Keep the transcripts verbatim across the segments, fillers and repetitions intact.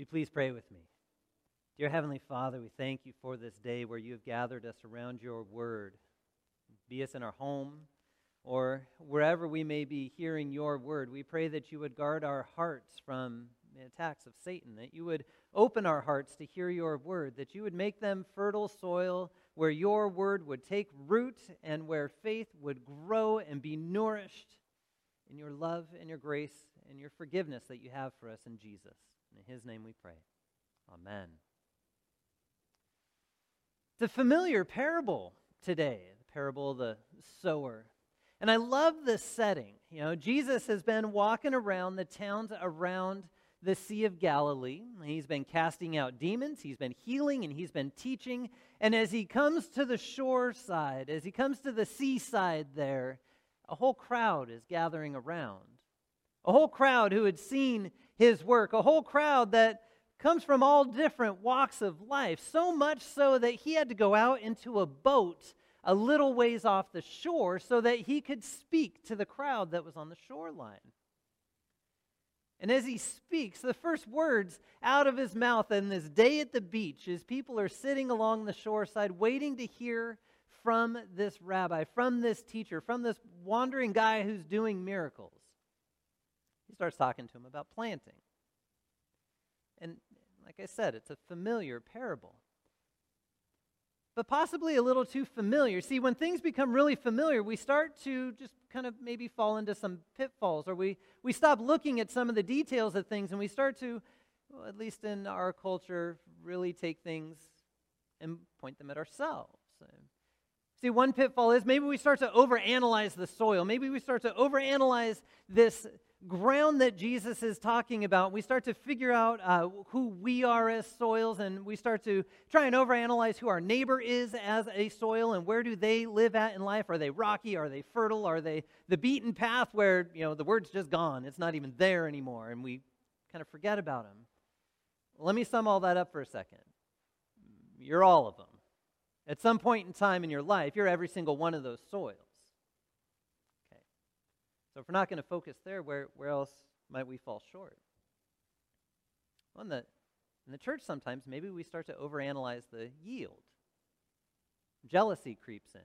you please pray with me? Dear Heavenly Father, we thank you for this day where you have gathered us around your word. Be us in our home or wherever we may be hearing your word, we pray that you would guard our hearts from the attacks of Satan, that you would open our hearts to hear your word, that you would make them fertile soil where your word would take root and where faith would grow and be nourished in your love and your grace and your forgiveness that you have for us in Jesus. In his name we pray. Amen. The familiar parable today, the parable of the sower. And I love this setting. You know, Jesus has been walking around the towns around the Sea of Galilee. He's been casting out demons, he's been healing, and he's been teaching. And as he comes to the shore side, as he comes to the seaside there, a whole crowd is gathering around. A whole crowd who had seen his work, a whole crowd that comes from all different walks of life, so much so that he had to go out into a boat a little ways off the shore so that he could speak to the crowd that was on the shoreline. And as he speaks, the first words out of his mouth in this day at the beach is people are sitting along the shoreside waiting to hear from this rabbi, from this teacher, from this wandering guy who's doing miracles. He starts talking to him about planting. And like I said, it's a familiar parable. But possibly a little too familiar. See, when things become really familiar, we start to just kind of maybe fall into some pitfalls, or we, we stop looking at some of the details of things, and we start to, well, at least in our culture, really take things and point them at ourselves. See, one pitfall is maybe we start to overanalyze the soil. Maybe we start to overanalyze this ground that Jesus is talking about. We start to figure out uh, who we are as soils, and we start to try and overanalyze who our neighbor is as a soil and where do they live at in life. Are they rocky? Are they fertile? Are they the beaten path where, you know, the word's just gone? It's not even there anymore, and we kind of forget about them. Let me sum all that up for a second. You're all of them. At some point in time in your life, you're every single one of those soils. So if we're not going to focus there, where, where else might we fall short? Well, in the, in the church sometimes, maybe we start to overanalyze the yield. Jealousy creeps in.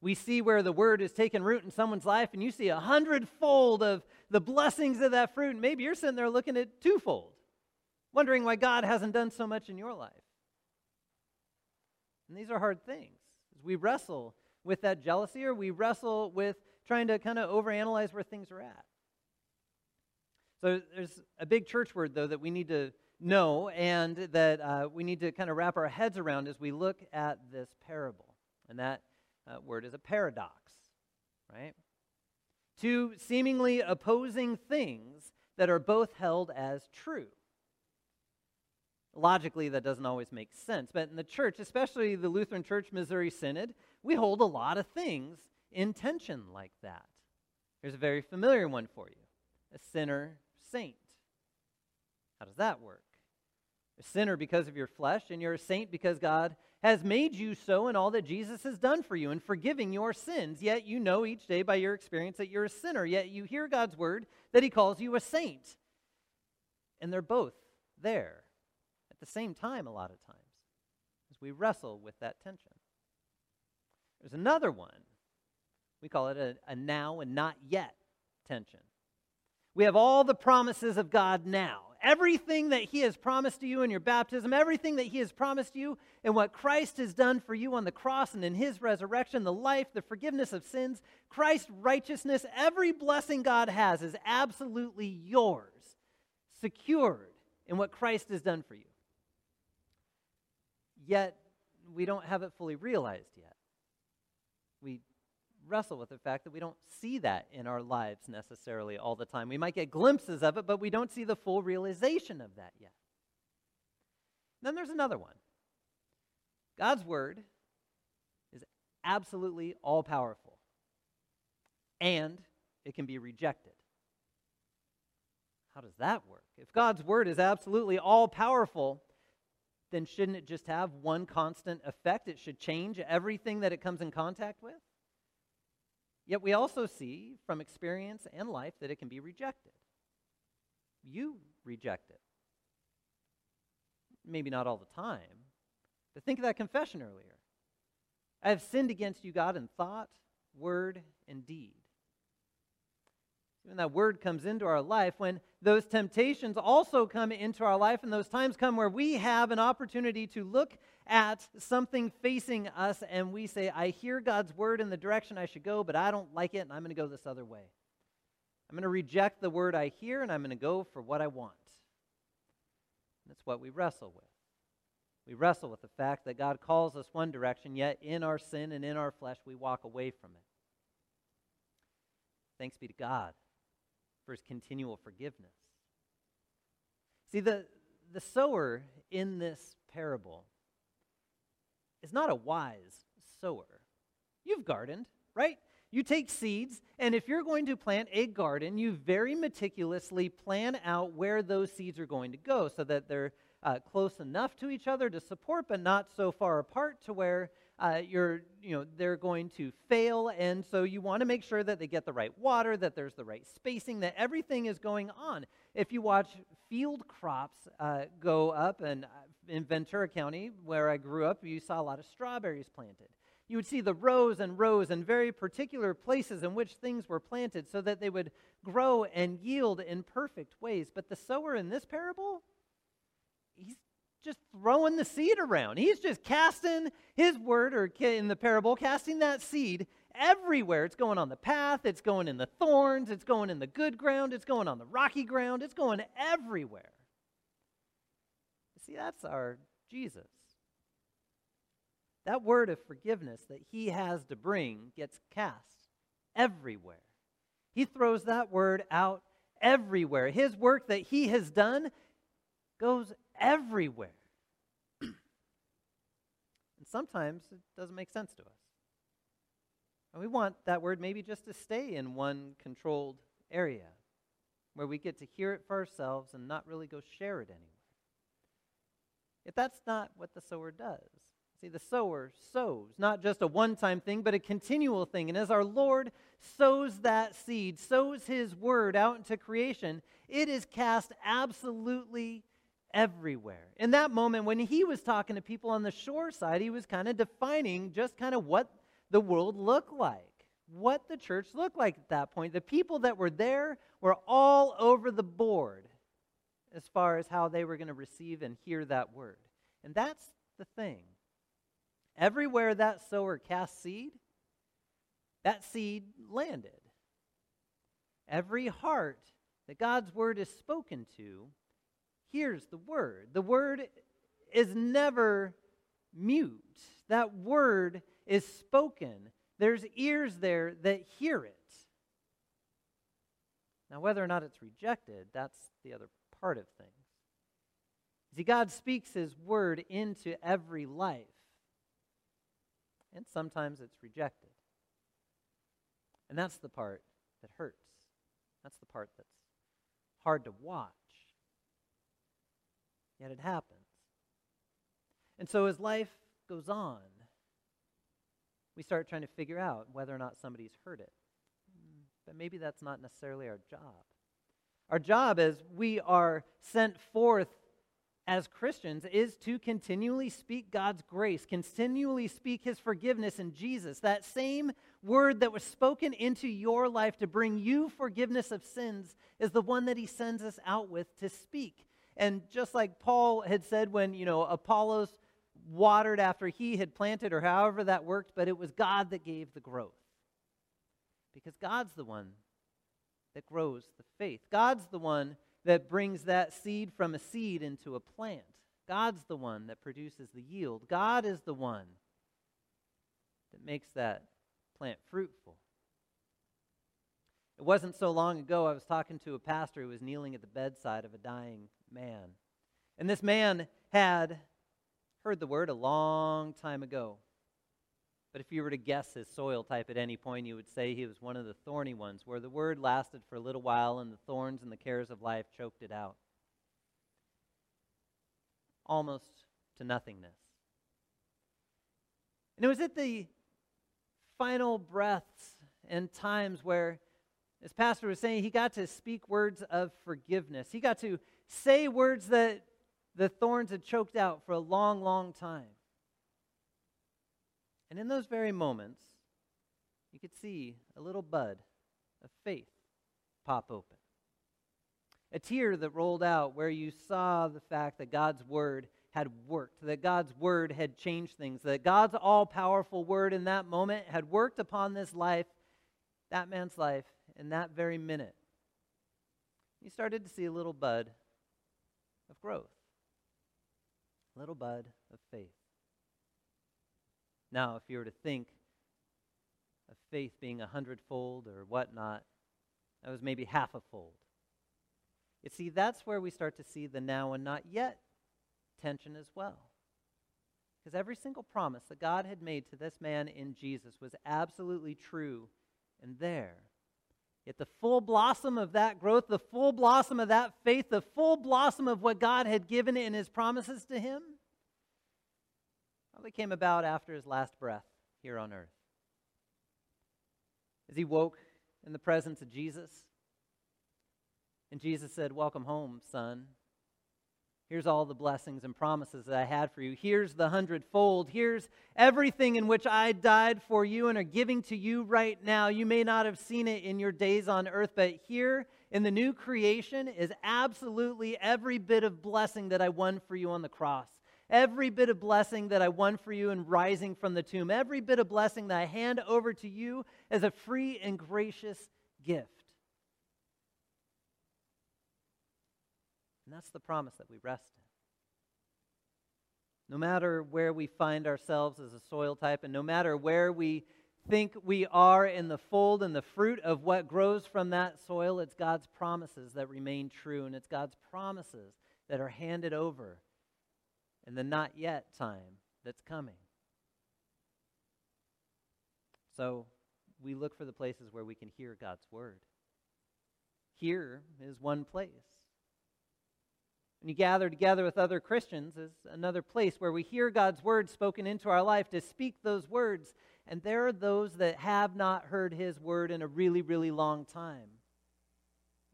We see where the word is taking root in someone's life, and you see a hundredfold of the blessings of that fruit, and maybe you're sitting there looking at twofold, wondering why God hasn't done so much in your life. And these are hard things. We wrestle with that jealousy, or we wrestle with trying to kind of overanalyze where things are at. So there's a big church word, though, that we need to know and that uh, we need to kind of wrap our heads around as we look at this parable. And that uh, word is a paradox, right? Two seemingly opposing things that are both held as true. Logically, that doesn't always make sense. But in the church, especially the Lutheran Church Missouri Synod, we hold a lot of things intention like that. Here's a very familiar one for you. A sinner, saint. How does that work? A sinner because of your flesh, and you're a saint because God has made you so in all that Jesus has done for you in forgiving your sins, yet you know each day by your experience that you're a sinner, yet you hear God's word that he calls you a saint. And they're both there at the same time a lot of times as we wrestle with that tension. There's another one. We call it a, a now and not yet tension. We have all the promises of God now. Everything that he has promised to you in your baptism, everything that he has promised you and what Christ has done for you on the cross and in his resurrection, the life, the forgiveness of sins, Christ's righteousness, every blessing God has is absolutely yours, secured in what Christ has done for you. Yet, we don't have it fully realized yet. We wrestle with the fact that we don't see that in our lives necessarily all the time. We might get glimpses of it, but we don't see the full realization of that yet. Then there's another one. God's word is absolutely all-powerful, and it can be rejected. How does that work? If God's word is absolutely all-powerful, then shouldn't it just have one constant effect? It should change everything that it comes in contact with? Yet we also see from experience and life that it can be rejected. You reject it. maybe not all the time, but think of that confession earlier. I have sinned against you, God, in thought, word, and deed. When that word comes into our life, when those temptations also come into our life, and those times come where we have an opportunity to look at something facing us, and we say, I hear God's word in the direction I should go, but I don't like it, and I'm going to go this other way. I'm going to reject the word I hear, and I'm going to go for what I want. That's what we wrestle with. We wrestle with the fact that God calls us one direction, yet in our sin and in our flesh, we walk away from it. Thanks be to God for his continual forgiveness. See, the, the sower in this parable is not a wise sower. You've gardened, right? You take seeds, and if you're going to plant a garden, you very meticulously plan out where those seeds are going to go so that they're uh, close enough to each other to support, but not so far apart to where Uh, you're, you know, they're going to fail, and so you want to make sure that they get the right water, that there's the right spacing, that everything is going on. If you watch field crops uh, go up, and in Ventura County, where I grew up, you saw a lot of strawberries planted. You would see the rows and rows and very particular places in which things were planted so that they would grow and yield in perfect ways. But the sower in this parable, he's just throwing the seed around. He's just casting his word, or in the parable, casting that seed everywhere. It's going on the path, it's going in the thorns, it's going in the good ground, it's going on the rocky ground, it's going everywhere. See, that's our Jesus. That word of forgiveness that he has to bring gets cast everywhere. He throws that word out everywhere. His work that he has done goes everywhere. And sometimes it doesn't make sense to us. And we want that word maybe just to stay in one controlled area where we get to hear it for ourselves and not really go share it anywhere. If that's not what the sower does. See, the sower sows, not just a one-time thing, but a continual thing. And as our Lord sows that seed, sows his word out into creation, it is cast absolutely everywhere. In that moment, when he was talking to people on the shore side, he was kind of defining just kind of what the world looked like, what the church looked like at that point. The people that were there were all over the board as far as how they were going to receive and hear that word. And that's the thing. Everywhere that sower cast seed, that seed landed. Every heart that God's word is spoken to here's the word. The word is never mute. That word is spoken. There's ears there that hear it. Now, whether or not it's rejected, that's the other part of things. See, God speaks his word into every life, and sometimes it's rejected. And that's the part that hurts. That's the part that's hard to watch. Yet it happens. And so as life goes on, we start trying to figure out whether or not somebody's heard it. But maybe that's not necessarily our job. Our job as we are sent forth as Christians is to continually speak God's grace, continually speak his forgiveness in Jesus, that same word that was spoken into your life to bring you forgiveness of sins is the one that he sends us out with to speak. And just like Paul had said when, you know, Apollos watered after he had planted or however that worked, but it was God that gave the growth. Because God's the one that grows the faith. God's the one that brings that seed from a seed into a plant. God's the one that produces the yield. God is the one that makes that plant fruitful. It wasn't so long ago I was talking to a pastor who was kneeling at the bedside of a dying man. And this man had heard the word a long time ago. But if you were to guess his soil type at any point, you would say he was one of the thorny ones, where the word lasted for a little while and the thorns and the cares of life choked it out. Almost to nothingness. And it was at the final breaths and times where, as pastor was saying, he got to speak words of forgiveness. He got to say words that the thorns had choked out for a long, long time. And in those very moments, you could see a little bud of faith pop open. A tear that rolled out where you saw the fact that God's word had worked, that God's word had changed things, that God's all-powerful word in that moment had worked upon this life, that man's life, in that very minute. You started to see a little bud of growth, a little bud of faith. Now, if you were to think of faith being a hundredfold or whatnot, that was maybe half a fold. You see, that's where we start to see the now and not yet tension as well. Because every single promise that God had made to this man in Jesus was absolutely true and there. Yet the full blossom of that growth, the full blossom of that faith, the full blossom of what God had given in his promises to him, probably came about after his last breath here on earth. As he woke in the presence of Jesus, and Jesus said, "Welcome home, son. Here's all the blessings and promises that I had for you. Here's the hundredfold. Here's everything in which I died for you and are giving to you right now. You may not have seen it in your days on earth, but here in the new creation is absolutely every bit of blessing that I won for you on the cross. Every bit of blessing that I won for you in rising from the tomb. Every bit of blessing that I hand over to you as a free and gracious gift." And that's the promise that we rest in. No matter where we find ourselves as a soil type, and no matter where we think we are in the fold and the fruit of what grows from that soil, it's God's promises that remain true, and it's God's promises that are handed over in the not yet time that's coming. So we look for the places where we can hear God's word. Here is one place. When you gather together with other Christians is another place where we hear God's word spoken into our life to speak those words. And there are those that have not heard his word in a really, really long time.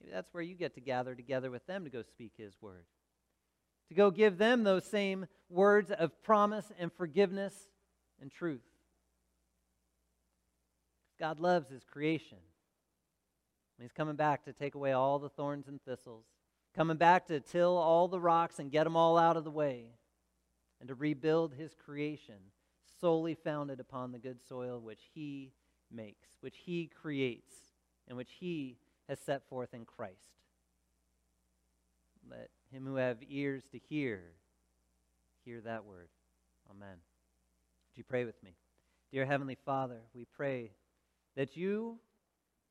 Maybe that's where you get to gather together with them to go speak his word. To go give them those same words of promise and forgiveness and truth. God loves his creation. And he's coming back to take away all the thorns and thistles. Coming back to till all the rocks and get them all out of the way, and to rebuild his creation solely founded upon the good soil which he makes, which he creates, and which he has set forth in Christ. Let him who have ears to hear, hear that word. Amen. Would you pray with me? Dear Heavenly Father, we pray that you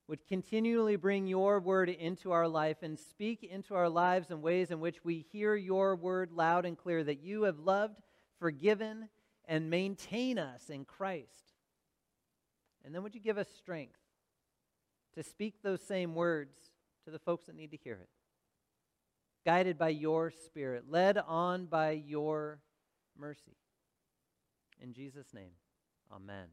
would continually bring your word into our life and speak into our lives in ways in which we hear your word loud and clear, that you have loved, forgiven, and maintain us in Christ. And then would you give us strength to speak those same words to the folks that need to hear it, guided by your Spirit, led on by your mercy. In Jesus' name, amen.